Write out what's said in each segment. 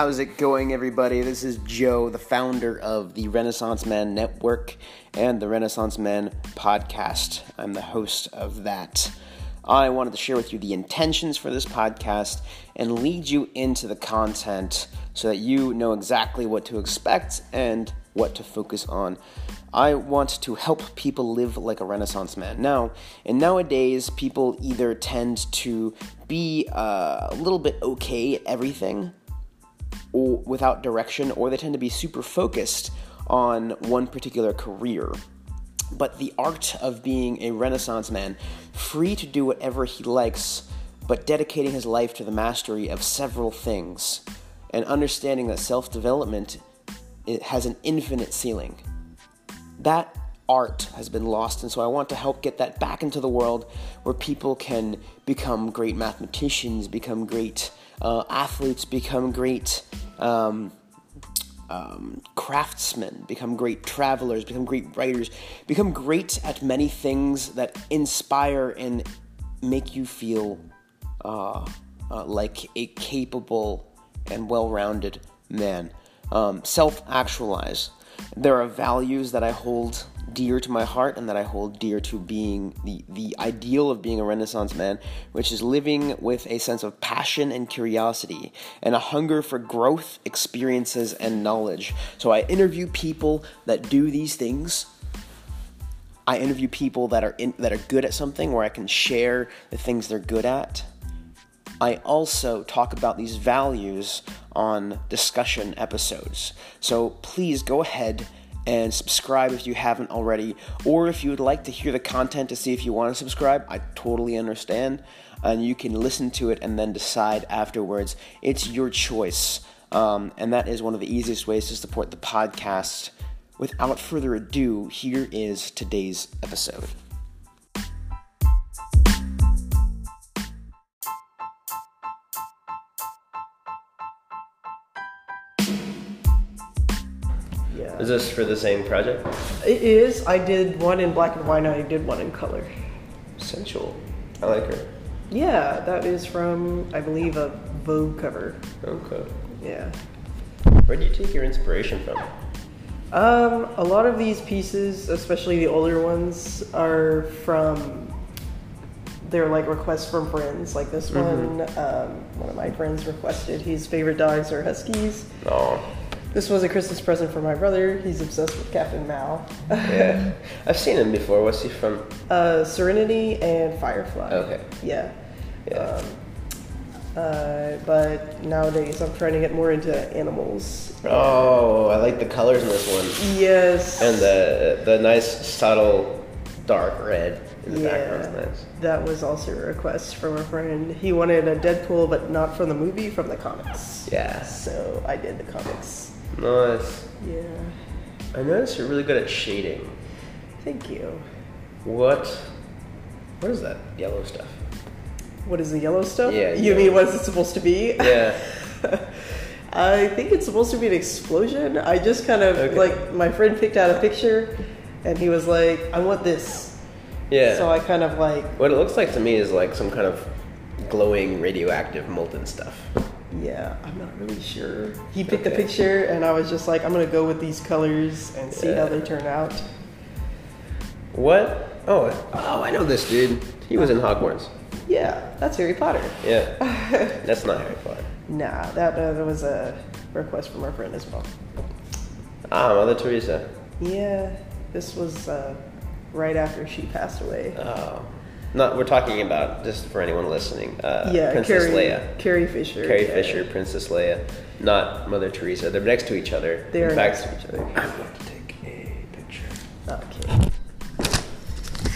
How's it going, everybody? This is Joe, the founder of the Renaissance Man Network and the Renaissance Man Podcast. I'm the host of that. I wanted to share with you the intentions for this podcast and lead you into the content so that you know exactly what to expect and what to focus on. I want to help people live like a Renaissance man. Nowadays, people either tend to be a little bit okay at everything or without direction, or they tend to be super focused on one particular career. But the art of being a Renaissance man, free to do whatever he likes, but dedicating his life to the mastery of several things, and understanding that self-development, it has an infinite ceiling. That art has been lost, and so I want to help get that back into the world where people can become great mathematicians, become great athletes, become great craftsmen, become great travelers, become great writers, become great at many things that inspire and make you feel like a capable and well-rounded man. Self-actualize. There are values that I hold dear to my heart and that I hold dear to being the ideal of being a Renaissance man, which is living with a sense of passion and curiosity and a hunger for growth, experiences, and knowledge. So I interview people that do these things. I interview people that are good at something where I can share the things they're good at. I also talk about these values on discussion episodes. So please go ahead and subscribe if you haven't already, or if you would like to hear the content to see if you want to subscribe, I totally understand. And you can listen to it and then decide afterwards. It's your choice. And that is one of the easiest ways to support the podcast. Without further ado, here is today's episode. Is this for the same project? It is. I did one in black and white, and I did one in color. Sensual. I like her. Yeah, that is from, I believe, a Vogue cover. Okay. Yeah. Where do you take your inspiration from? A lot of these pieces, especially the older ones, are from, they're like requests from friends. Like this one, one of my friends requested his favorite dogs are huskies. Oh. This was a Christmas present for my brother. He's obsessed with Captain Mao. Yeah. I've seen him before. What's he from? Serenity and Firefly. Okay. Yeah. Yeah. But nowadays I'm trying to get more into animals. Oh, I like the colors in this one. Yes. And the nice, subtle, dark red in the background is nice. That was also a request from a friend. He wanted a Deadpool, but not from the movie, from the comics. Yeah. So I did the comics. Nice. Yeah. I noticed you're really good at shading. Thank you. What is that yellow stuff? What is the yellow stuff? Yeah. You mean what is it supposed to be? Yeah. I think it's supposed to be an explosion. I just kind of, like, my friend picked out a picture, and he was like, I want this. Yeah. So I kind of, like... What it looks like to me is, like, some kind of glowing, radioactive, molten stuff. Yeah, I'm not really sure. He picked the picture, and I was just like, I'm going to go with these colors and see how they turn out. What? Oh, I know this dude. He was in Hogwarts. Yeah, that's Harry Potter. Yeah. That's not Harry Potter. Nah, that was a request from our friend as well. Ah, Mother Teresa. Yeah, this was... right after she passed away. Oh. No, we're talking about, just for anyone listening, Princess Leia. Carrie Fisher. Carrie Fisher, Princess Leia, not Mother Teresa. They're next to each other. They are next to each other. I'm going to take a picture. Okay.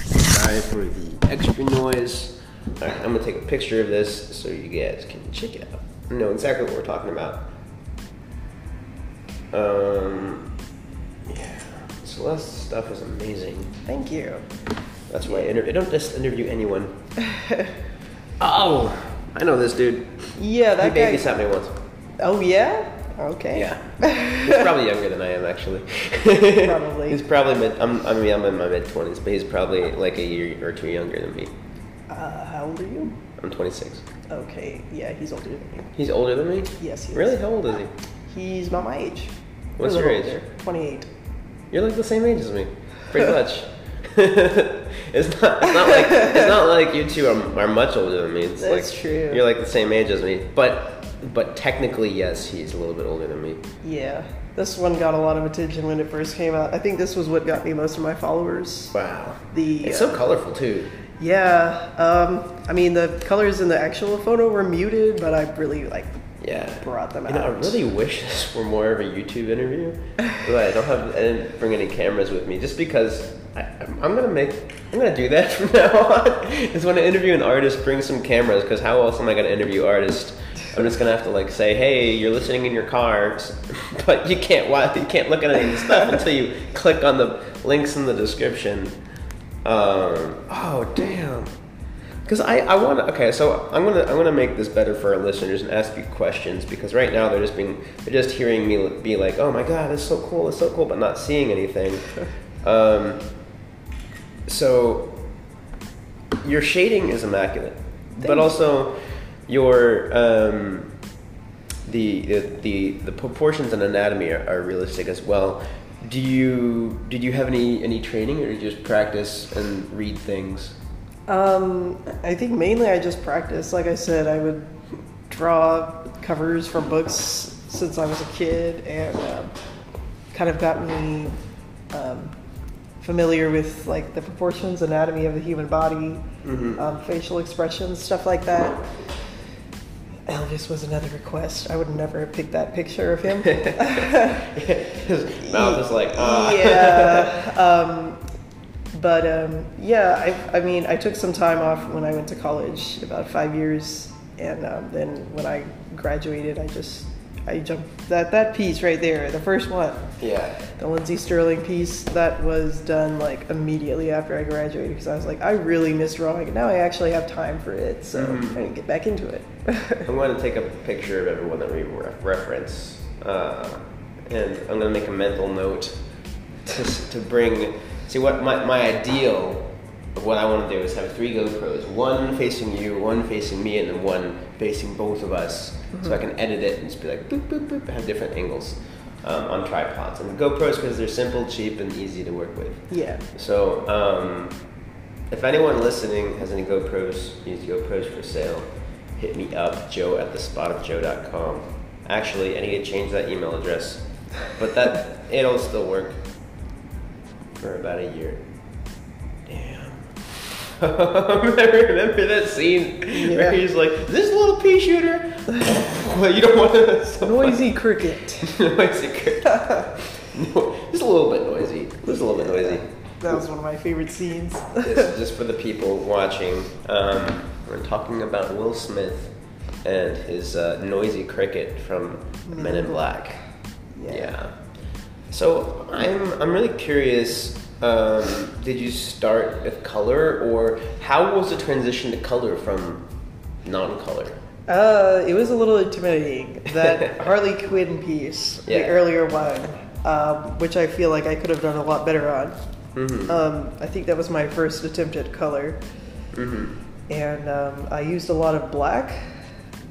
Sorry for the extra noise. All right, I'm going to take a picture of this so you guys can check it out. I know exactly what we're talking about. Celeste's stuff is amazing. Thank you. That's why I don't just interview anyone. Oh, I know this dude. Yeah, that guy. He babysat me once. Oh, yeah? Okay. Yeah. He's probably younger than I am, actually. Probably. He's probably I'm in my mid-20s, but he's probably like a year or two younger than me. How old are you? I'm 26. Okay, yeah, he's older than me. He's older than me? Yes, he is. Really? How old is he? He's about my age. What's your age? 28. You're like the same age as me, pretty much. It's not like you two are much older than me. It's That's like, true. You're like the same age as me, but technically, yes, he's a little bit older than me. Yeah, this one got a lot of attention when it first came out. I think this was what got me most of my followers. Wow, it's so colorful too. Yeah, I mean the colors in the actual photo were muted, but I really brought them out. I really wish this were more of a YouTube interview, but I didn't bring any cameras with me just because. I'm gonna do that from now on. Is when I interview an artist, bring some cameras, because how else am I gonna interview artists? I'm just gonna have to say, hey, you're listening in your car, but you can't look at any of the stuff until you click on the links in the description. Oh damn. Because I'm gonna make this better for our listeners and ask you questions, because right now they're just hearing me be like, oh my god, it's so cool, but not seeing anything. So your shading is immaculate, but also your the proportions and anatomy are realistic as well. Did you have any training, or did you just practice and read things? I think mainly I just practiced. Like I said, I would draw covers from books since I was a kid, and kind of got me familiar with the proportions, anatomy of the human body, mm-hmm. Facial expressions, stuff like that. Elvis was another request. I would never have picked that picture of him. His mouth is yeah. I mean, I took some time off when I went to college, about 5 years, and then when I graduated, I jumped that piece right there, the first one. Yeah. The Lindsay Sterling piece that was done immediately after I graduated, because I was I really miss drawing, and now I actually have time for it, so I need to get back into it. I'm going to take a picture of everyone that we reference, and I'm going to make a mental note to bring. See, what my ideal of what I want to do is have 3 GoPros, one facing you, one facing me, and then one facing both of us. Mm-hmm. So I can edit it and just be boop, boop, boop, have different angles on tripods. And the GoPros, because they're simple, cheap, and easy to work with. Yeah. So if anyone listening has any GoPros, use GoPros for sale, hit me up, joe@thespotofjoe.com. Actually, I need to change that email address. But that it'll still work for about a year. Damn. Remember that scene where he's this little pea shooter? Well, you don't want to. So noisy cricket. Noisy cricket. Just a little bit noisy. Just a little bit noisy. That was one of my favorite scenes. Just for the people watching, we're talking about Will Smith and his noisy cricket from Men in Black. Yeah. So I'm really curious. Did you start with color, or how was the transition to color from non-color? It was a little intimidating. That Harley Quinn piece, the earlier one, which I feel I could have done a lot better on. Mm-hmm. I think that was my first attempt at color. Mm-hmm. And I used a lot of black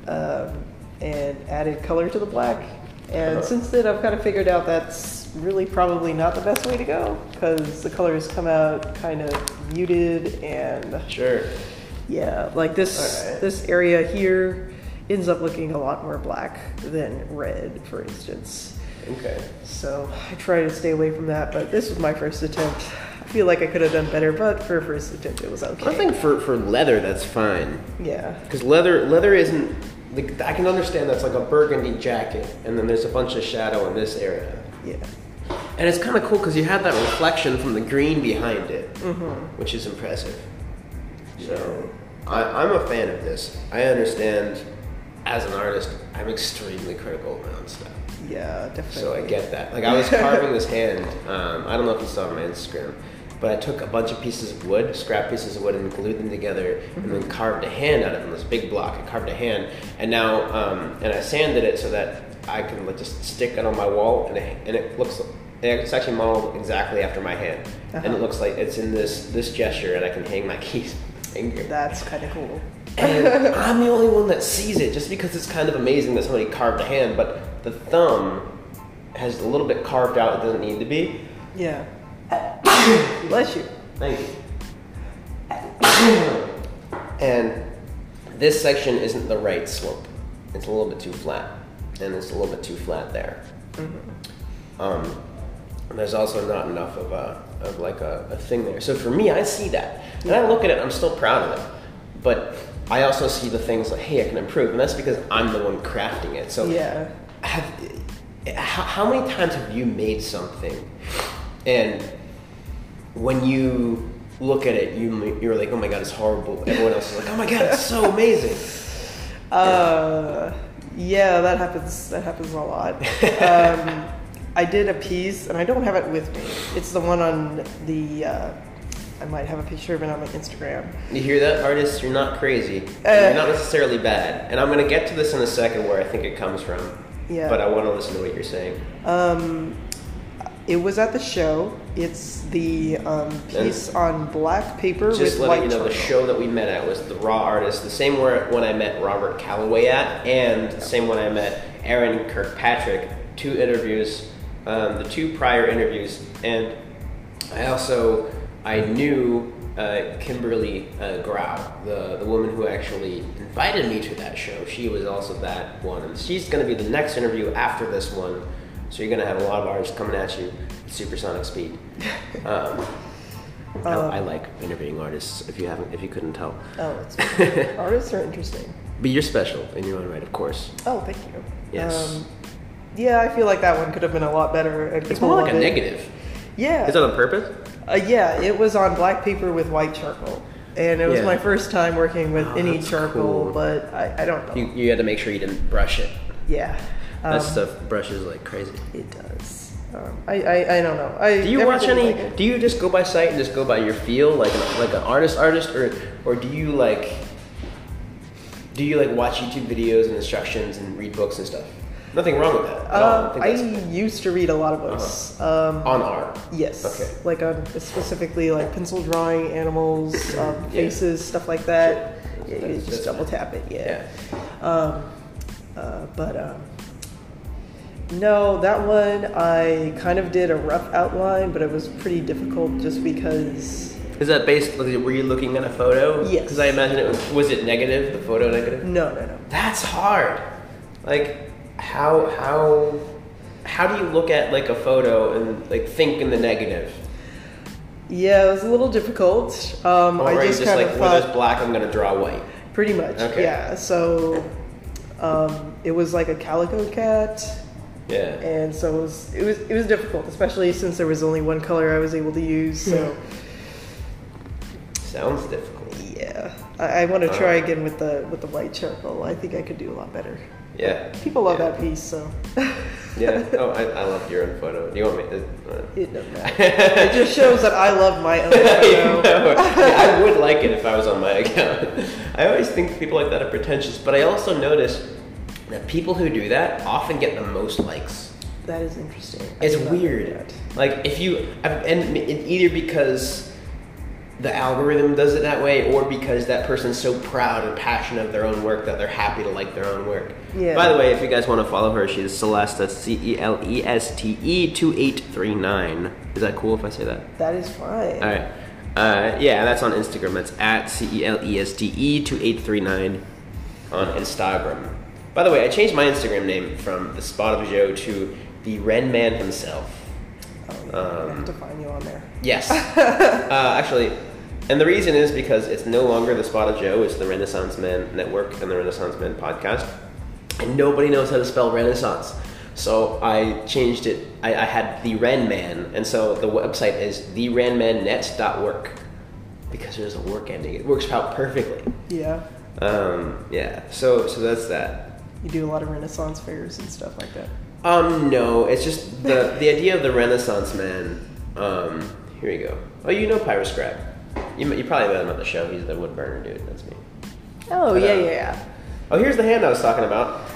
and added color to the black. And since then, I've kind of figured out that's really probably not the best way to go, because the colors come out kind of muted and... Sure. Yeah, this area here ends up looking a lot more black than red, for instance. Okay. So I try to stay away from that, but this was my first attempt. I feel I could have done better, but for a first attempt, it was okay. I think for leather, that's fine. Yeah. Because leather isn't... I can understand that's a burgundy jacket, and then there's a bunch of shadow in this area. Yeah. And it's kind of cool because you have that reflection from the green behind it, mm-hmm. which is impressive. So I'm a fan of this. I understand, as an artist, I'm extremely critical around stuff. Yeah, definitely. So I get that. I was carving this hand. I don't know if you saw it on my Instagram, but I took a bunch of pieces of wood, scrap pieces of wood, and glued them together, mm-hmm. and then carved a hand out of them. This big block, I carved a hand, and now and I sanded it so that I can just stick it on my wall, and it looks. It's actually modeled exactly after my hand, uh-huh. and it looks like it's in this gesture, and I can hang my keys. finger. That's kind of cool. And I'm the only one that sees it, just because it's kind of amazing that somebody carved a hand, but the thumb has a little bit carved out. It doesn't need to be. Yeah. Bless you. Thank you. And this section isn't the right slope. It's a little bit too flat, and it's a little bit too flat there. Mm-hmm. There's also not enough of a thing there. So for me, I see that, and I look at it. I'm still proud of it, but I also see the things like, hey, I can improve, and that's because I'm the one crafting it. So yeah, how many times have you made something, and when you look at it, you're like, oh my god, it's horrible. Everyone else is like, oh my god, it's so amazing. Yeah, that happens. That happens a lot. I did a piece, and I don't have it with me. It's the one on the. I might have a picture of it on my Instagram. You hear that, artists? You're not crazy. You're not necessarily bad. And I'm gonna get to this in a second, where I think it comes from. Yeah. But I want to listen to what you're saying. It was at the show. It's the piece on black paper with white. Just letting you know, the show that we met at was the Raw Artist, the same one I met Robert Calloway at, and the same one I met Aaron Kirkpatrick. 2 interviews, the 2 prior interviews, and I knew Kimberly Grau, the woman who actually invited me to that show. She was also that one, and she's going to be the next interview after this one. So you're gonna have a lot of artists coming at you at supersonic speed. I like interviewing artists. If you couldn't tell. Oh, it's fine. Artists are interesting. But you're special in your own right, of course. Oh, thank you. Yes. Yeah, I feel like that one could have been a lot better. It's more like a negative. Yeah. Is that on purpose? Yeah, it was on black paper with white charcoal, and it was my first time working with any charcoal. Cool. But I don't know. You had to make sure you didn't brush it. Yeah. That stuff brushes like crazy. It does. I don't know. Do you watch any? Like, do you just go by sight and just go by your feel, like an artist, or do you watch YouTube videos and instructions and read books and stuff? Nothing wrong with that. I used to read a lot of books. Uh-huh. On art. Yes. Okay. Like specifically like pencil drawing, animals, faces, stuff like that. Sure. Yeah, you just double tap it. Yeah. No, that one I kind of did a rough outline, but it was pretty difficult just because. Is that basically, were you looking at a photo? Yes. Because I imagine it was it negative, the photo negative? No. That's hard. Like, how do you look at like a photo and like think in the negative? Yeah, it was a little difficult. I just kind of thought, where there's black, I'm gonna draw white. Pretty much. Okay. Yeah. So, it was like a calico cat. Yeah. And so it was difficult, especially since there was only one color I was able to use. So sounds difficult. Yeah, I want to try again with the white charcoal. I think I could do a lot better. Yeah. But people love that piece, so. Yeah. Oh, I love your own photo. Do you want me? It doesn't matter. It just shows that I love my own photo. Yeah, I would like it if I was on my account. I always think people like that are pretentious, but I also notice. The people who do that often get the most likes. That is interesting. It's weird. Like and either because the algorithm does it that way, or because that person's so proud and passionate of their own work that they're happy to like their own work. Yeah. By the way, if you guys want to follow her, she's Celeste, CELESTE 2839. Is that cool if I say that? That is fine. All right. Yeah, that's on Instagram. That's at CELESTE 2839 on Instagram. By the way, I changed my Instagram name from the Spot of Joe to the Ren Man himself. I have to find you on there. Yes. Actually, and the reason is because it's no longer the Spot of Joe. It's the Renaissance Man Network and the Renaissance Man Podcast. And nobody knows how to spell Renaissance. So I changed it. I had the Ren Man. And so the website is therenmannet.work because there's a work ending. It works out perfectly. Yeah. Yeah. So that's that. You do a lot of Renaissance fairs and stuff like that. No, it's just the idea of the Renaissance Man. Here we go. Oh, you know Pyro Scribe. You probably met him on the show. He's the wood burner dude. That's me. Oh, but, yeah. Oh, here's the hand I was talking about.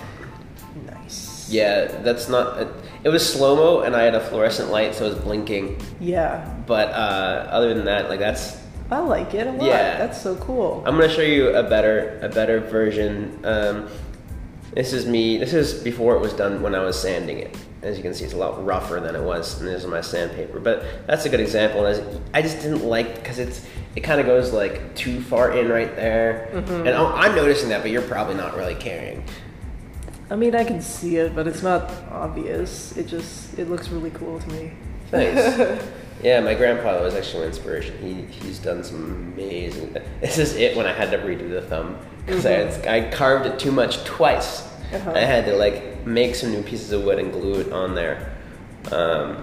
Nice. Yeah, that's not. It was slow-mo, and I had a fluorescent light, so it was blinking. Yeah. But other than that, like that's I like it a lot. Yeah. That's so cool. I'm gonna show you a better version. This is me. This is before it was done when I was sanding it. As you can see, it's a lot rougher than it was, and this is my sandpaper. But that's a good example. And I just didn't like, because it kind of goes like too far in right there. Mm-hmm. And I'm noticing that, but you're probably not really caring. I mean, I can see it, but it's not obvious. It looks really cool to me. Thanks. Yeah, my grandpa was actually my inspiration. He's done some amazing. This is it when I had to redo the thumb, because mm-hmm. I carved it too much twice. Uh-huh. I had to like make some new pieces of wood and glue it on there, and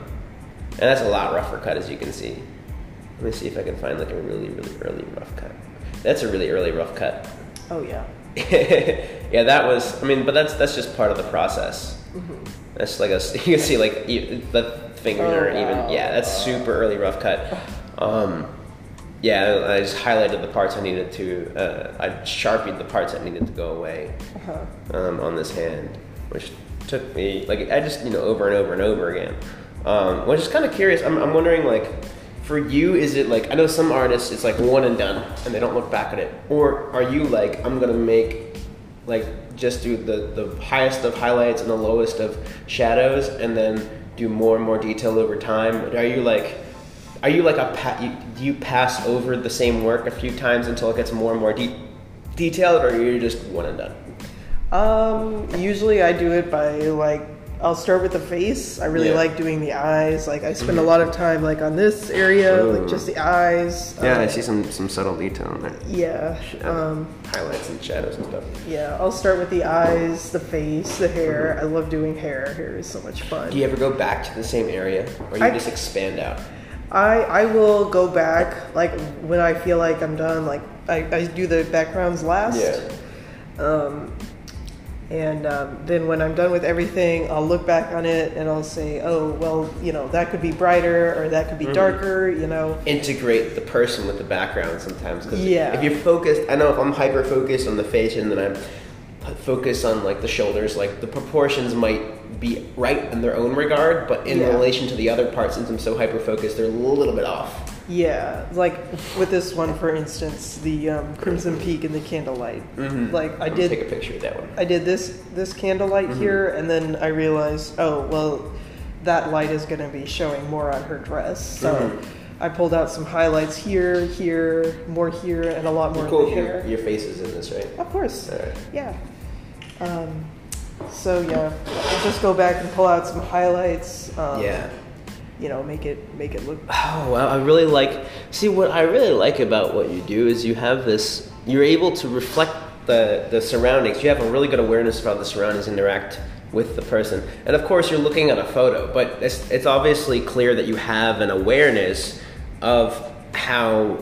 that's a lot rougher cut, as you can see. Let me see if I can find like a really, really early rough cut. That's a really early rough cut. Oh yeah. Yeah, that was. I mean, but that's just part of the process. Mm-hmm. That's like you can see like the fingers are even. Yeah, that's super early rough cut. Yeah, I just highlighted the parts I needed to. I sharpied the parts that needed to go away on this hand, which took me like I just over and over and over again. Which is kind of curious. I'm wondering like. For you, is it like, I know some artists, it's like one and done, and they don't look back at it. Or are you like, I'm gonna make, like, just do the highest of highlights and the lowest of shadows, and then do more and more detail over time? Are you like do you pass over the same work a few times until it gets more and more detailed, or are you just one and done? Usually I do it by like, I'll start with the face. I really like doing the eyes. Like I spend a lot of time like on this area, like just the eyes. Yeah, I see some subtle detail in there. Yeah. Highlights and shadows and stuff. Yeah, I'll start with the eyes, the face, the hair. I love doing hair. Hair is so much fun. Do you ever go back to the same area, or you just expand out? I will go back like when I feel like I'm done. Like I do the backgrounds last. Yeah. And then when I'm done with everything, I'll look back on it and I'll say, oh, well, that could be brighter or that could be darker, Integrate the person with the background sometimes. Cause if you're focused, I know if I'm hyper-focused on the face and then I'm focused on like the shoulders, like the proportions might be right in their own regard, but in relation to the other parts, since I'm so hyper-focused, they're a little bit off. Yeah, like with this one, for instance, the Crimson Peak and the candlelight. Mm-hmm. Like I did take a picture of that one. I did this candlelight here, and then I realized, oh well, that light is going to be showing more on her dress. So I pulled out some highlights here, more here, and a lot more. Cool. Your face is in this, right? Of course. All right. Yeah. So yeah, I'll just go back and pull out some highlights. Make it look. Oh wow! What I really like about what you do is you have this. You're able to reflect the surroundings. You have a really good awareness of how the surroundings interact with the person, and of course, you're looking at a photo. But it's obviously clear that you have an awareness of the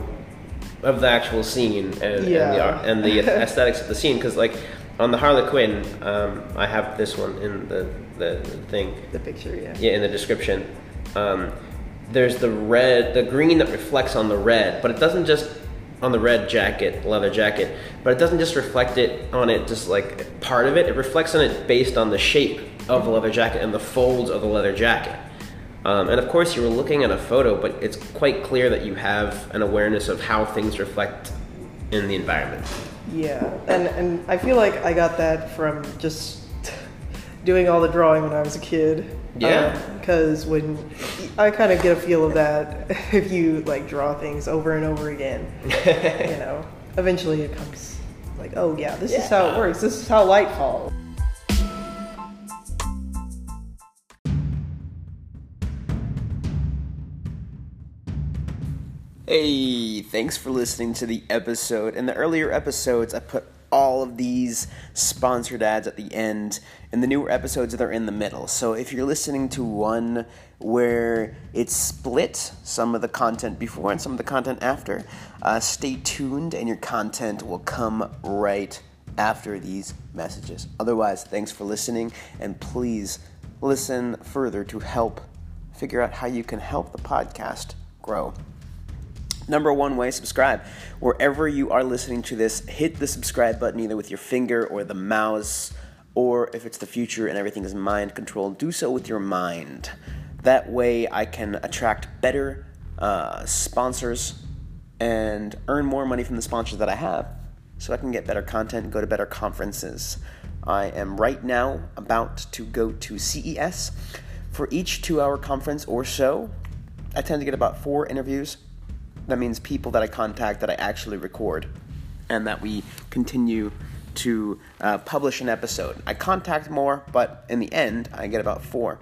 actual scene and the aesthetics of the scene. Because like on the Harley Quinn, I have this one in the thing. The picture, Yeah, in the description. There's the green that reflects on the red, but it doesn't just on the red leather jacket, but it doesn't just reflect it on it just like part of it. It reflects on it based on the shape of the leather jacket and the folds of the leather jacket. And of course you were looking at a photo, but it's quite clear that you have an awareness of how things reflect in the environment. Yeah, and I feel like I got that from just doing all the drawing when I was a kid. Yeah. Because when I kind of get a feel of that if you like draw things over and over again, eventually it comes like, oh yeah, this is how it works. This is how light falls. Hey, thanks for listening to the episode. In the earlier episodes, I put all of these sponsored ads at the end, and the newer episodes that are in the middle. So if you're listening to one where it's split, some of the content before and some of the content after, stay tuned and your content will come right after these messages. Otherwise, thanks for listening, and please listen further to help figure out how you can help the podcast grow. Number one way, subscribe. Wherever you are listening to this, hit the subscribe button either with your finger or the mouse, or if it's the future and everything is mind controlled, do so with your mind. That way I can attract better sponsors and earn more money from the sponsors that I have so I can get better content and go to better conferences. I am right now about to go to CES. For each 2-hour conference or so, I tend to get about 4 interviews. That means people that I contact that I actually record and that we continue to publish an episode. I contact more, but in the end, I get about 4.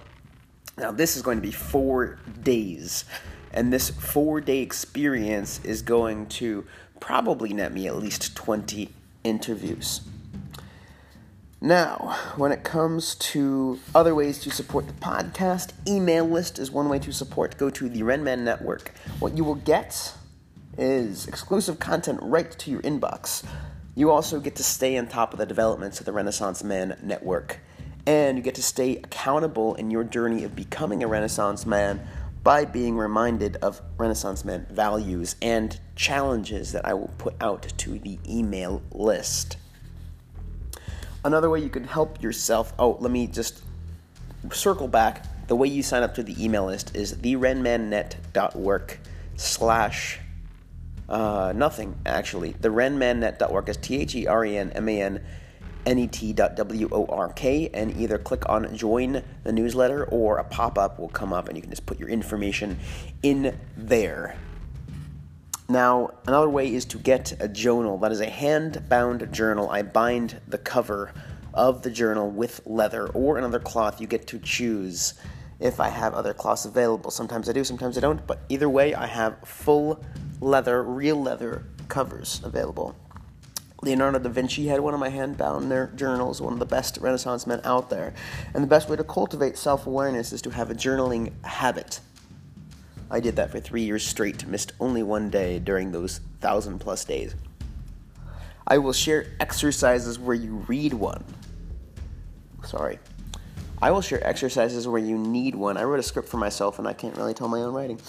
Now, this is going to be 4 days, and this 4-day experience is going to probably net me at least 20 interviews. Now, when it comes to other ways to support the podcast, email list is one way to support. Go to the Ren Man Network. What you will get is exclusive content right to your inbox. You also get to stay on top of the developments of the Renaissance Man Network. And you get to stay accountable in your journey of becoming a Renaissance Man by being reminded of Renaissance Man values and challenges that I will put out to the email list. Another way you can help yourself... Oh, let me just circle back. The way you sign up to the email list is therenmannet.org/nothing, actually. Therenmannet.org is TherenManet.org, and either click on Join the Newsletter or a pop-up will come up and you can just put your information in there. Now, another way is to get a journal. That is a hand-bound journal. I bind the cover of the journal with leather or another cloth. You get to choose if I have other cloths available. Sometimes I do, sometimes I don't, but either way, I have full leather, real leather covers available. Leonardo da Vinci had one of my hand-bound journals, one of the best Renaissance men out there. And the best way to cultivate self-awareness is to have a journaling habit. I did that for 3 years straight, missed only one day during those 1,000+ days. I will share exercises where you read one. I will share exercises where you need one. I wrote a script for myself and I can't really tell my own writing.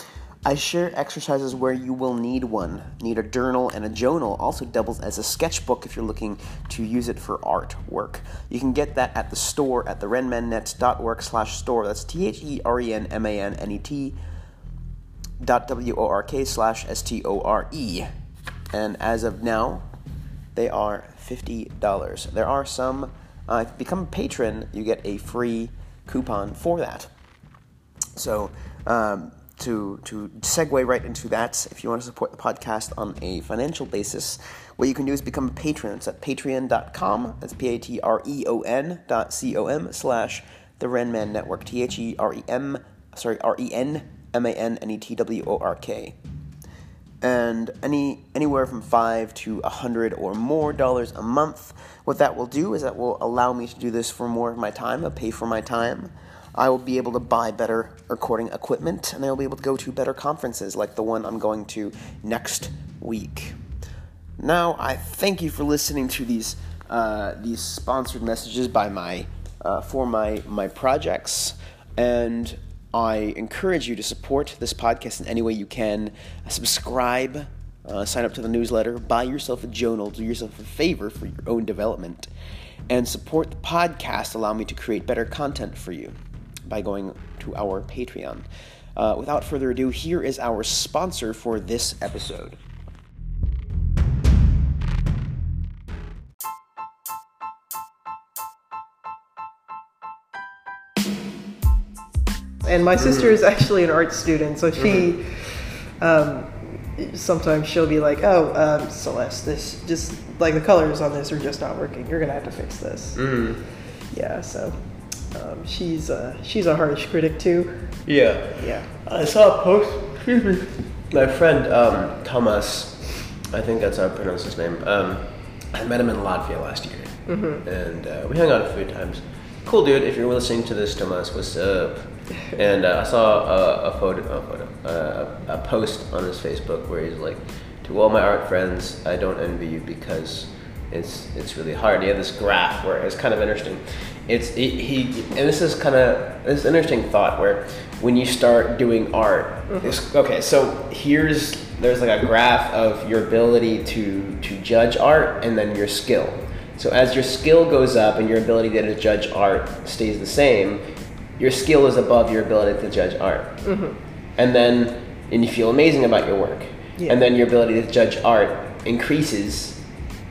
I share exercises where you will need one. Need a journal, and a journal also doubles as a sketchbook if you're looking to use it for artwork. You can get that at the store at therenmannet.org/store. That's TherenManet.org/store. And as of now, they are $50. There are some, if you become a patron, you get a free coupon for that. So, to segue right into that, if you want to support the podcast on a financial basis, what you can do is become a patron. It's at patreon.com, that's patreon.com/therenmannetwork, RENMANNETWORK. And anywhere from $5 to $100 or more dollars a month. What that will do is that will allow me to do this for more of my time. I'll pay for my time. I will be able to buy better recording equipment, and I will be able to go to better conferences like the one I'm going to next week. Now, I thank you for listening to these sponsored messages by my projects, and I encourage you to support this podcast in any way you can. Subscribe, sign up to the newsletter, buy yourself a journal, do yourself a favor for your own development, and support the podcast. Allow me to create better content for you by going to our Patreon. Without further ado, here is our sponsor for this episode. And my sister is actually an art student, so she, sometimes she'll be like, Celeste, this, just, like, the colors on this are just not working. You're going to have to fix this. Mm-hmm. Yeah, so, she's a harsh critic, too. Yeah. I saw a post, my friend, Tomas, I think that's how I pronounce his name, I met him in Latvia last year, mm-hmm. and we hung out a few times. Cool dude, if you're listening to this, Tomas, what's up? And I saw a post on his Facebook where he's like, to all my art friends, I don't envy you because it's really hard. And he had this graph where it's kind of interesting. This is an interesting thought where when you start doing art, mm-hmm. There's like a graph of your ability to judge art and then your skill. So as your skill goes up and your ability to judge art stays the same, your skill is above your ability to judge art. Mm-hmm. And then you feel amazing about your work. Yeah. And then your ability to judge art increases,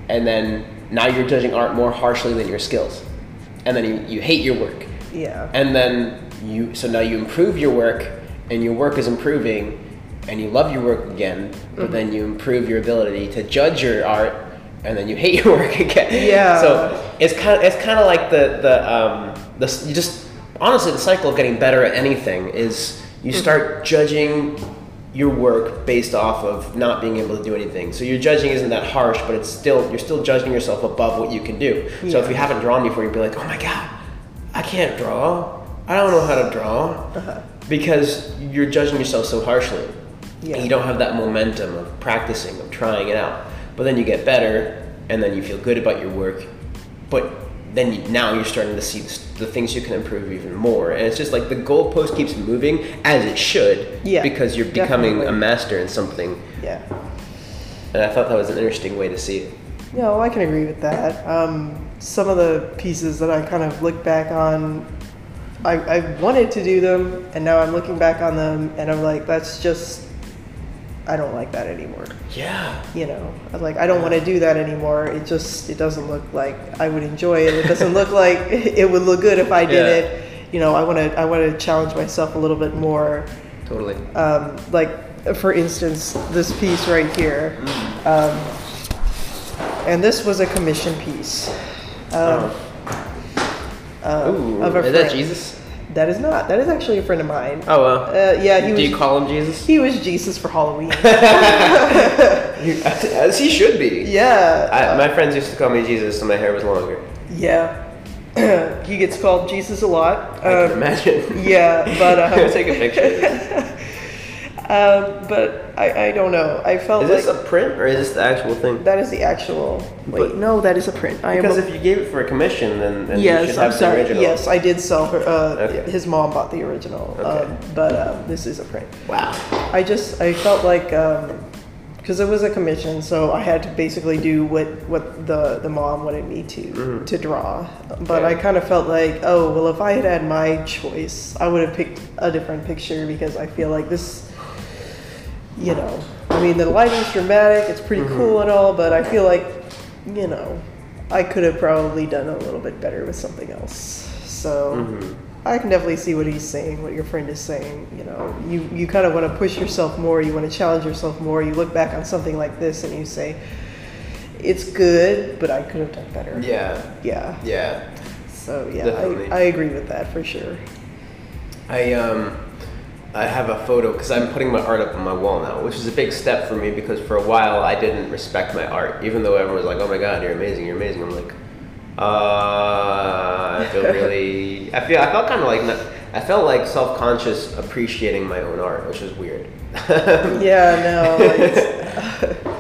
and then now you're judging art more harshly than your skills. And then you hate your work. Yeah. And then so now you improve your work, and your work is improving, and you love your work again, but mm-hmm. then you improve your ability to judge your art, and then you hate your work again. Yeah. So it's kind of like you just honestly the cycle of getting better at anything is you start judging your work based off of not being able to do anything. So your judging isn't that harsh, but you're still judging yourself above what you can do. Yeah. So if you haven't drawn before, you'd be like, oh my God, I can't draw. I don't know how to draw. Uh-huh. Because you're judging yourself so harshly. Yeah. And you don't have that momentum of practicing, of trying it out. But then you get better, and then you feel good about your work. But then now you're starting to see the things you can improve even more. And it's just like the goalpost keeps moving, as it should, yeah, because you're becoming definitely a master in something. Yeah. And I thought that was an interesting way to see it. Yeah, well, I can agree with that. Some of the pieces that I kind of look back on, I wanted to do them, and now I'm looking back on them, and I'm like, that's just... I don't like that anymore. Yeah. You know, I don't want to do that anymore. It doesn't look like I would enjoy it. It doesn't look like it would look good if I did it. You know, I want to challenge myself a little bit more. Totally. For instance, this piece right here. Mm. And this was a commission piece. Of a friend. Is that Jesus? That is not. That is actually a friend of mine. Oh, wow. Yeah, he was. Do you call him Jesus? He was Jesus for Halloween. As he should be. Yeah. My friends used to call me Jesus when my hair was longer. Yeah. He gets called Jesus a lot. I can imagine. Yeah, but... take a picture. But I don't know. I felt like... Is this a print or is this the actual thing? That is the actual... Wait, no, that is a print. Because if you gave it for a commission, then yes, you should have the original. Yes, I did sell her. Okay. His mom bought the original. Okay. But this is a print. Wow. I felt like... Because it was a commission, so I had to basically do what the mom wanted me to draw. But I kind of felt like, oh, well, if I had had my choice, I would have picked a different picture because I feel like this... You know, I mean, the lighting's dramatic, it's pretty cool and all, but I feel like, you know, I could have probably done a little bit better with something else. So I can definitely see what he's saying, what your friend is saying. You know, you kind of want to push yourself more, you want to challenge yourself more. You look back on something like this and you say, it's good, but I could have done better. Yeah. Yeah. Yeah. So, yeah, I agree with that for sure. I have a photo because I'm putting my art up on my wall now, which is a big step for me because for a while I didn't respect my art, even though everyone was like, oh my God, you're amazing. I'm like, I felt self-conscious appreciating my own art, which is weird. Yeah, no.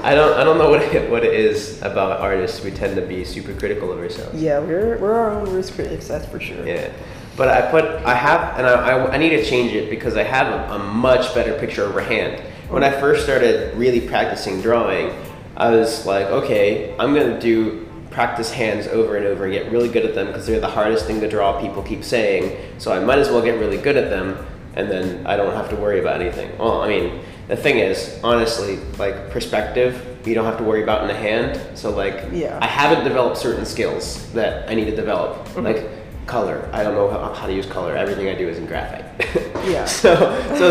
I don't know what it is about artists. We tend to be super critical of ourselves. Yeah, we're our own worst critics, that's for sure. Yeah. But I need to change it because I have a much better picture of her hand. When I first started really practicing drawing, I was like, okay, I'm going to practice hands over and over and get really good at them because they're the hardest thing to draw, people keep saying. So I might as well get really good at them and then I don't have to worry about anything. Well, I mean, the thing is, honestly, perspective, you don't have to worry about in a hand. So I haven't developed certain skills that I need to develop. Mm-hmm. Color. I don't know how to use color. Everything I do is in graphite. Yeah. So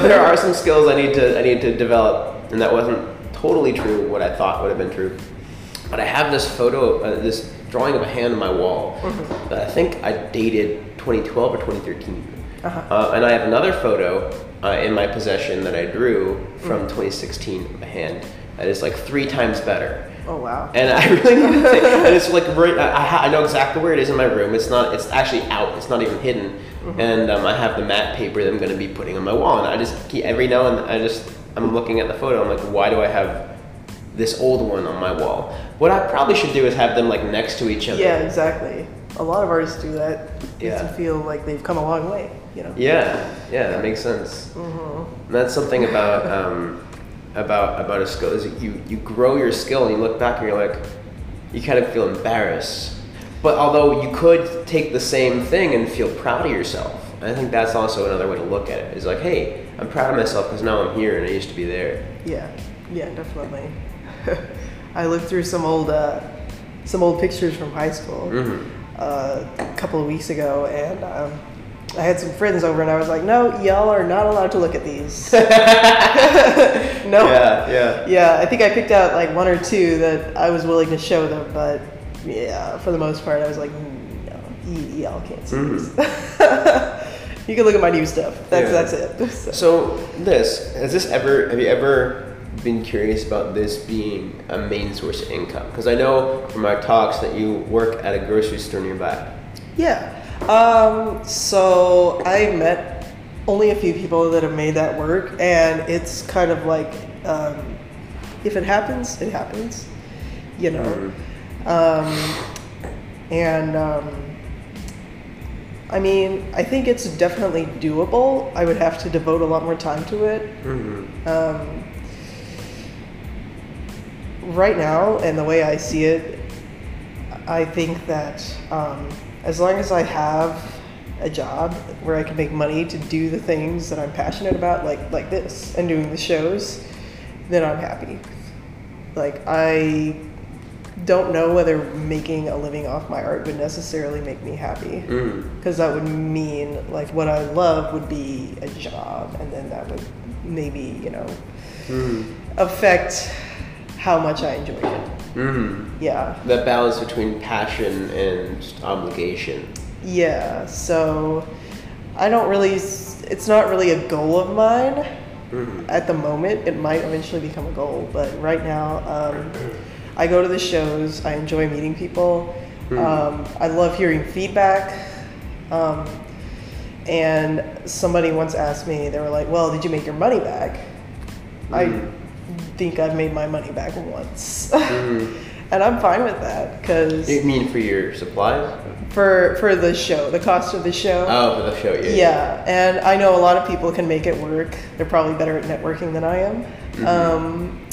there are some skills I need to develop, and that wasn't totally true what I thought would have been true. But I have this photo, this drawing of a hand on my wall that I think I dated 2012 or 2013. And I have another photo in my possession that I drew from 2016 of a hand that is 3 times better. Oh wow! And I really need to take, and it's I know exactly where it is in my room. It's not. It's actually out. It's not even hidden. Mm-hmm. And I have the matte paper that I'm going to be putting on my wall. And I just keep every now and then, I'm looking at the photo. I'm like, why do I have this old one on my wall? What I probably should do is have them next to each other. Yeah, exactly. A lot of artists do that. Yeah. To feel like they've come a long way. You know. Yeah. That makes sense. Mm-hmm. And that's something about. About a skill is that you grow your skill and you look back and you're like, you kind of feel embarrassed, but although you could take the same thing and feel proud of yourself. And I think that's also another way to look at it. It's hey, I'm proud of myself because now I'm here and I used to be there. Yeah. Yeah, definitely. I looked through some old pictures from high school a couple of weeks ago, and I had some friends over, and I was like, "No, y'all are not allowed to look at these." No. Yeah. I think I picked out like one or two that I was willing to show them, but yeah, for the most part, I was like, "No, y'all can't see these." You can look at my new stuff. That's it. Have you ever been curious about this being a main source of income? Because I know from our talks that you work at a grocery store nearby. Yeah. So I met only a few people that have made that work, and it's kind of like, if it happens, it happens, you know? I mean, I think it's definitely doable. I would have to devote a lot more time to it. Right now, and the way I see it, I think that as long as I have a job where I can make money to do the things that I'm passionate about, like this, and doing the shows, then I'm happy. Like, I don't know whether making a living off my art would necessarily make me happy, because that would mean, like, what I love would be a job, and then that would maybe, you know, affect how much I enjoyed it. Yeah. That balance between passion and obligation. Yeah, so I don't really, it's not really a goal of mine at the moment. It might eventually become a goal, but right now I go to the shows, I enjoy meeting people, I love hearing feedback, and somebody once asked me, they were like, "Well, did you make your money back?" I think I've made my money back once, and I'm fine with that. Cause you mean for your supplies? For the show, the cost of the show. Oh, for the show, yeah. And I know a lot of people can make it work. They're probably better at networking than I am,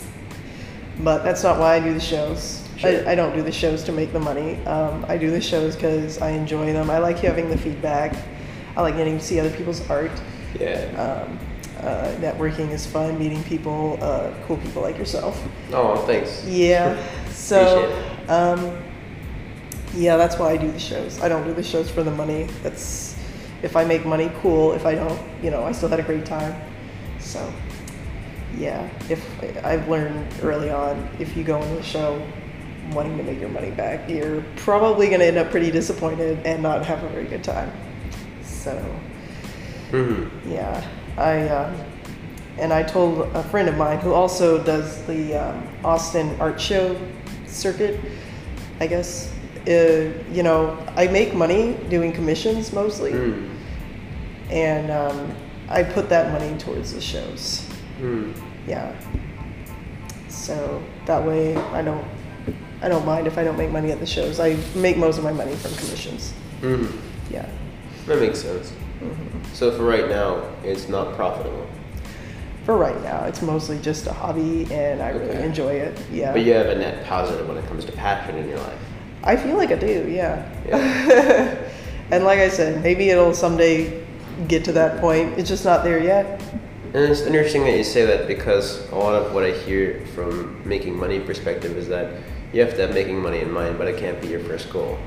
but that's not why I do the shows. Sure. I don't do the shows to make the money. I do the shows because I enjoy them. I like having the feedback. I like getting to see other people's art. Yeah. Networking is fun, meeting people, cool people like yourself. Oh, thanks. Yeah. So, yeah, that's why I do the shows. I don't do the shows for the money. That's, if I make money, cool. If I don't, you know, I still had a great time. So, yeah, if I've learned early on, if you go on the show wanting to make your money back, you're probably going to end up pretty disappointed and not have a very good time. So, yeah. I told a friend of mine who also does the Austin art show circuit, I guess, you know, I make money doing commissions mostly, and I put that money towards the shows. Yeah. So that way I don't mind if I don't make money at the shows. I make most of my money from commissions. Yeah. That makes sense. So for right now, it's not profitable? For right now, it's mostly just a hobby, and I really enjoy it, yeah. But you have a net positive when it comes to passion in your life? I feel like I do, yeah. And like I said, maybe it'll someday get to that point. It's just not there yet. And it's interesting that you say that, because a lot of what I hear from making money perspective is that you have to have making money in mind, but it can't be your first goal.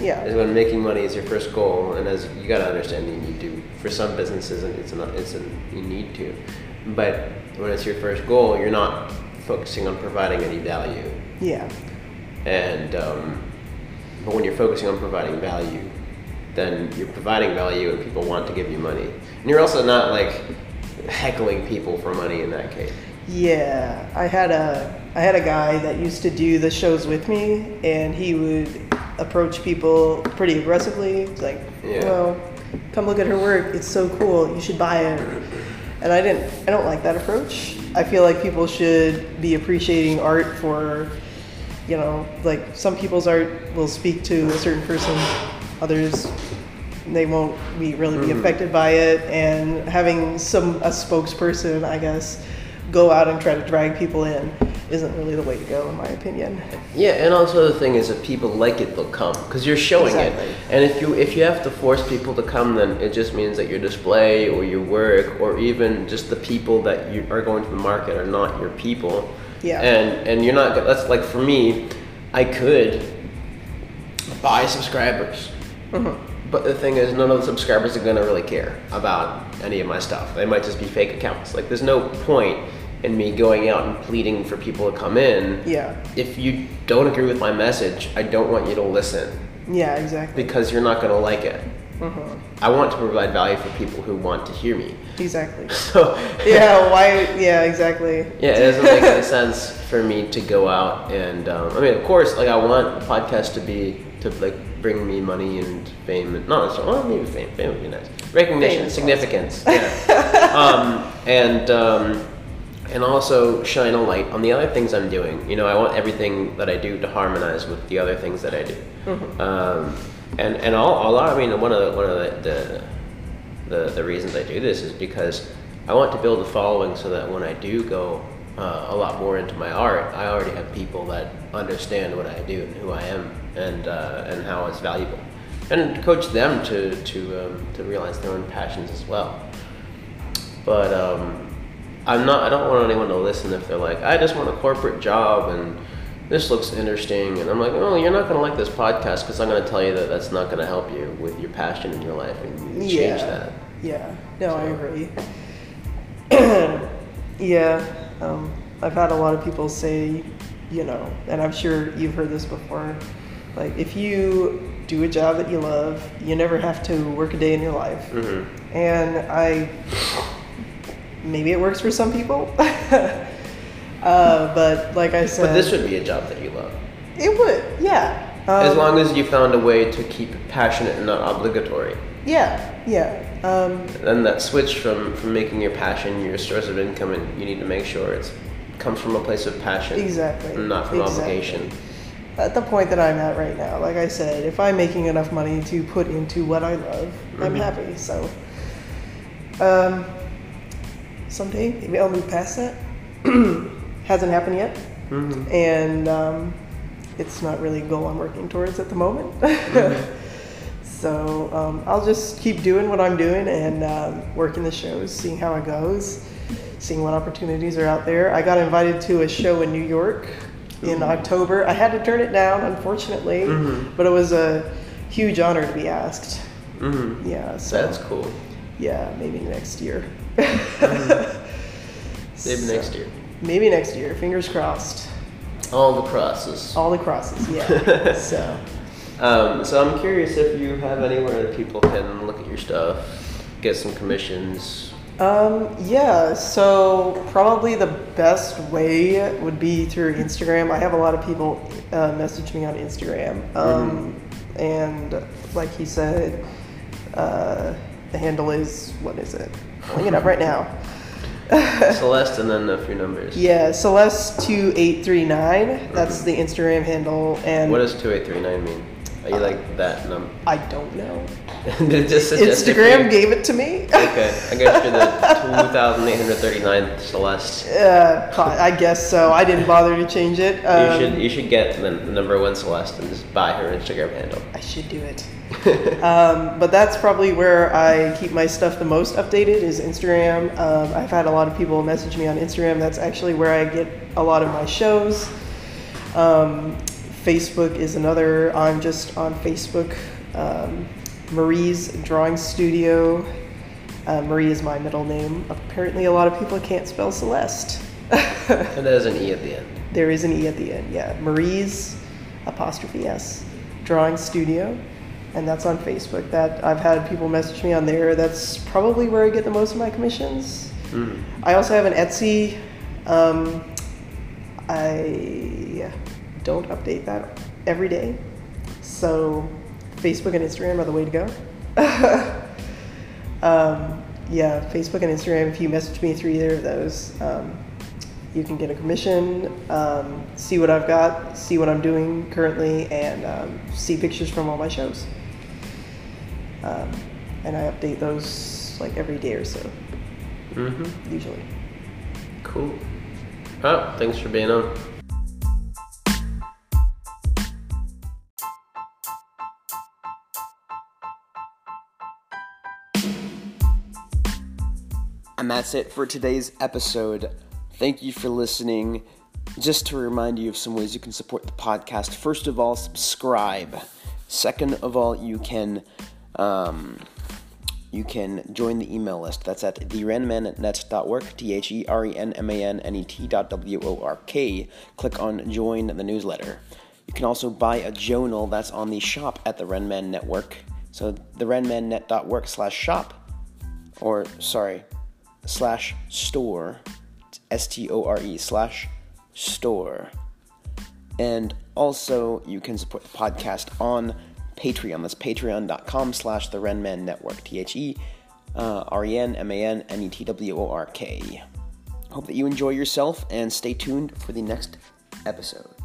Yeah. Is when making money is your first goal, and as you gotta understand that you need to. For some businesses, you need to. But when it's your first goal, you're not focusing on providing any value. Yeah. And but when you're focusing on providing value, then you're providing value, and people want to give you money. And you're also not like heckling people for money in that case. Yeah, I had a guy that used to do the shows with me, and he would approach people pretty aggressively, like, "Well, come look at her work. It's so cool. You should buy it." And I don't like that approach. I feel like people should be appreciating art for, you know, like, some people's art will speak to a certain person, others they won't be affected by it. And having a spokesperson, I guess, go out and try to drag people in isn't really the way to go, in my opinion. Yeah, and also the thing is, if people like it, they'll come, because you're showing it. And if you have to force people to come, then it just means that your display or your work or even just the people that you are going to the market are not your people. Yeah. And you're not, that's like, for me, I could buy subscribers. Mm-hmm. But the thing is, none of the subscribers are gonna really care about any of my stuff. They might just be fake accounts. Like, there's no point in me going out and pleading for people to come in. Yeah. If you don't agree with my message, I don't want you to listen. Yeah, exactly. Because you're not gonna like it. Mm-hmm. I want to provide value for people who want to hear me. Exactly. So yeah, why? Yeah, exactly. Yeah, it doesn't make any sense for me to go out and I mean, of course, like, I want the podcast to be like bring me money and fame, and not necessarily, well, maybe fame. Fame would be nice. Recognition, significance. Awesome. Yeah. And also shine a light on the other things I'm doing. You know, I want everything that I do to harmonize with the other things that I do. Mm-hmm. And I mean, one of the reasons I do this is because I want to build a following so that when I do go a lot more into my art, I already have people that understand what I do and who I am and how it's valuable, and coach them to realize their own passions as well. But I don't want anyone to listen if they're like, I just want a corporate job and this looks interesting, and I'm like, oh, you're not going to like this podcast because I'm going to tell you that that's not going to help you with your passion in your life, and you change that. Yeah, no, so. I agree. Yeah, I've had a lot of people say, you know, and I'm sure you've heard this before, like, if you do a job that you love, you never have to work a day in your life. Mm-hmm. And maybe it works for some people. But like I said... But this would be a job that you love. It would, yeah. As long as you found a way to keep it passionate and not obligatory. Yeah, yeah. And that switch from making your passion your source of income, and you need to make sure it comes from a place of passion. Exactly. And not from obligation. At the point that I'm at right now, like I said, if I'm making enough money to put into what I love, mm-hmm. I'm happy, so... someday, maybe I'll move past that. Hasn't happened yet, mm-hmm. and it's not really a goal I'm working towards at the moment. Mm-hmm. So I'll just keep doing what I'm doing and working the shows, seeing how it goes, seeing what opportunities are out there. I got invited to a show in New York in mm-hmm. October. I had to turn it down, unfortunately, mm-hmm. but it was a huge honor to be asked. Mm-hmm. Yeah, so that's cool. Yeah, maybe next year. Mm-hmm. Maybe next year. Maybe next year. Fingers crossed. All the crosses. All the crosses, yeah. So I'm curious if you have anywhere that people can look at your stuff, get some commissions. Yeah, so probably the best way would be through Instagram. I have a lot of people message me on Instagram. Mm-hmm. And like he said, the handle is, what is it? I'm looking it up right now. Celeste and then a few numbers. Yeah, Celeste2839. That's mm-hmm. the Instagram handle. And what does 2839 mean? Are you like that number? I don't know. Just Instagram gave it to me. Okay, I guess you're the 2839th Celeste. I guess so. I didn't bother to change it. You should get the #1 Celeste and just buy her Instagram handle. I should do it. But that's probably where I keep my stuff the most updated, is Instagram. I've had a lot of people message me on Instagram. That's actually where I get a lot of my shows. Facebook is another. I'm just on Facebook. Marie's Drawing Studio. Marie is my middle name. Apparently a lot of people can't spell Celeste. And there's an E at the end. There is an E at the end, yeah. Marie's _S Drawing Studio. And that's on Facebook. That I've had people message me on there. That's probably where I get the most of my commissions. Mm. I also have an Etsy. I don't update that every day. So Facebook and Instagram are the way to go. Yeah, Facebook and Instagram, if you message me through either of those, you can get a commission, see what I've got, see what I'm doing currently, and see pictures from all my shows. And I update those like every day or so, mm-hmm. usually. Cool. Oh, thanks for being on. And that's it for today's episode. Thank you for listening. Just to remind you of some ways you can support the podcast. First of all, subscribe. Second of all, you can join the email list. That's at therenmannet.ork, therenmannet.work. Click on Join the Newsletter. You can also buy a journal that's on the shop at the Ren Man Network. So therenmannet.work/shop, or sorry, /store, S-T-O-R-E, /store. And also, you can support the podcast on Patreon. That's patreon.com/therenmannetwork, TheRenManNetwork. Hope that you enjoy yourself, and stay tuned for the next episode.